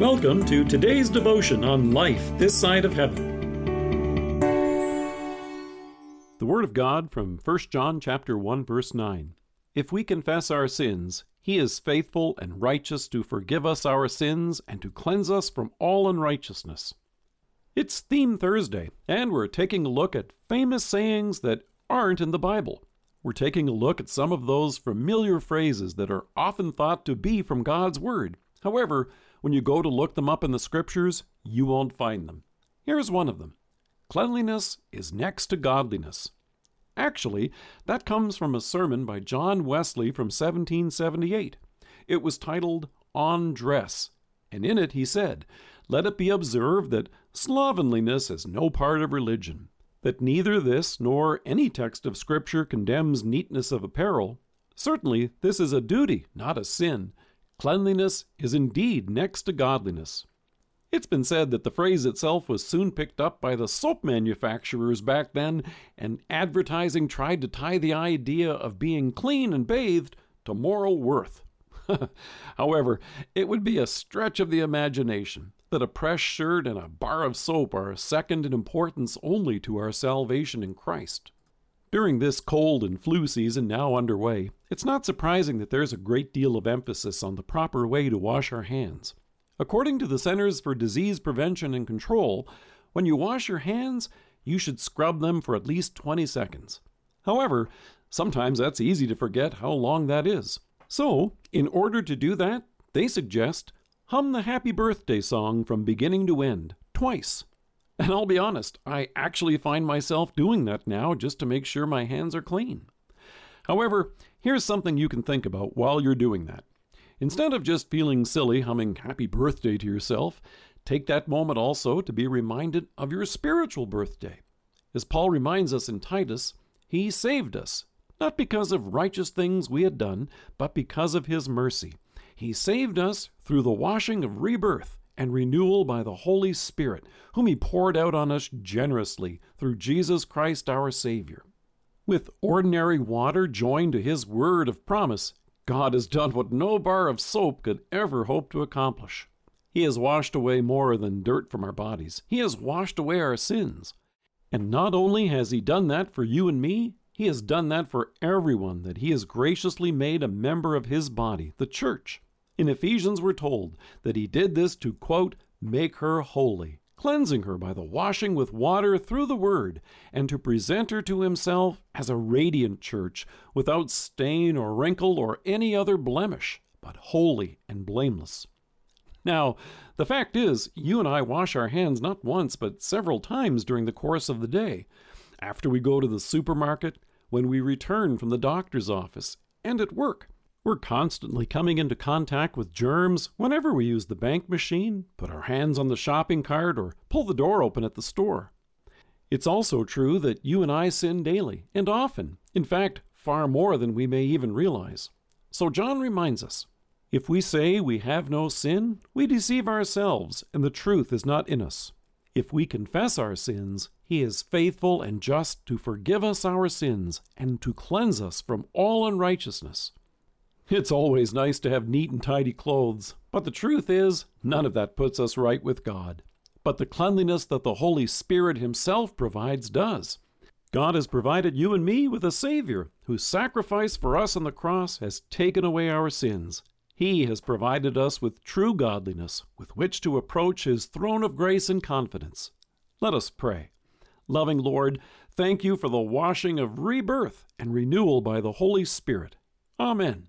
Welcome to today's devotion on Life This Side of Heaven. The Word of God from 1 John chapter 1, verse 9. If we confess our sins, He is faithful and righteous to forgive us our sins and to cleanse us from all unrighteousness. It's Theme Thursday, and we're taking a look at famous sayings that aren't in the Bible. We're taking a look at some of those familiar phrases that are often thought to be from God's Word. However, when you go to look them up in the Scriptures, you won't find them. Here's one of them. Cleanliness is next to godliness. Actually, that comes from a sermon by John Wesley from 1778. It was titled, On Dress, and in it he said, "Let it be observed that slovenliness is no part of religion, that neither this nor any text of Scripture condemns neatness of apparel. Certainly this is a duty, not a sin. Cleanliness is indeed next to godliness." It's been said that the phrase itself was soon picked up by the soap manufacturers back then, and advertising tried to tie the idea of being clean and bathed to moral worth. However, it would be a stretch of the imagination that a press shirt and a bar of soap are second in importance only to our salvation in Christ. During this cold and flu season now underway, it's not surprising that there's a great deal of emphasis on the proper way to wash our hands. According to the Centers for Disease Prevention and Control, when you wash your hands, you should scrub them for at least 20 seconds. However, sometimes that's easy to forget how long that is. So, in order to do that, they suggest hum the Happy Birthday song from beginning to end, twice. And I'll be honest, I actually find myself doing that now just to make sure my hands are clean. However, here's something you can think about while you're doing that. Instead of just feeling silly humming Happy Birthday to yourself, take that moment also to be reminded of your spiritual birthday. As Paul reminds us in Titus, He saved us, not because of righteous things we had done, but because of His mercy. He saved us through the washing of rebirth and renewal by the Holy Spirit, whom He poured out on us generously through Jesus Christ our Savior. With ordinary water joined to His word of promise, God has done what no bar of soap could ever hope to accomplish. He has washed away more than dirt from our bodies. He has washed away our sins. And not only has He done that for you and me, He has done that for everyone that He has graciously made a member of His body, the church. In Ephesians, we're told that He did this to, quote, make her holy, cleansing her by the washing with water through the Word, and to present her to Himself as a radiant church, without stain or wrinkle or any other blemish, but holy and blameless. Now, the fact is, you and I wash our hands not once, but several times during the course of the day, after we go to the supermarket, when we return from the doctor's office, and at work. We're constantly coming into contact with germs whenever we use the bank machine, put our hands on the shopping cart, or pull the door open at the store. It's also true that you and I sin daily, and often, in fact, far more than we may even realize. So John reminds us, if we say we have no sin, we deceive ourselves, and the truth is not in us. If we confess our sins, He is faithful and just to forgive us our sins and to cleanse us from all unrighteousness. It's always nice to have neat and tidy clothes, but the truth is, none of that puts us right with God. But the cleanliness that the Holy Spirit Himself provides does. God has provided you and me with a Savior whose sacrifice for us on the cross has taken away our sins. He has provided us with true godliness with which to approach His throne of grace in confidence. Let us pray. Loving Lord, thank You for the washing of rebirth and renewal by the Holy Spirit. Amen.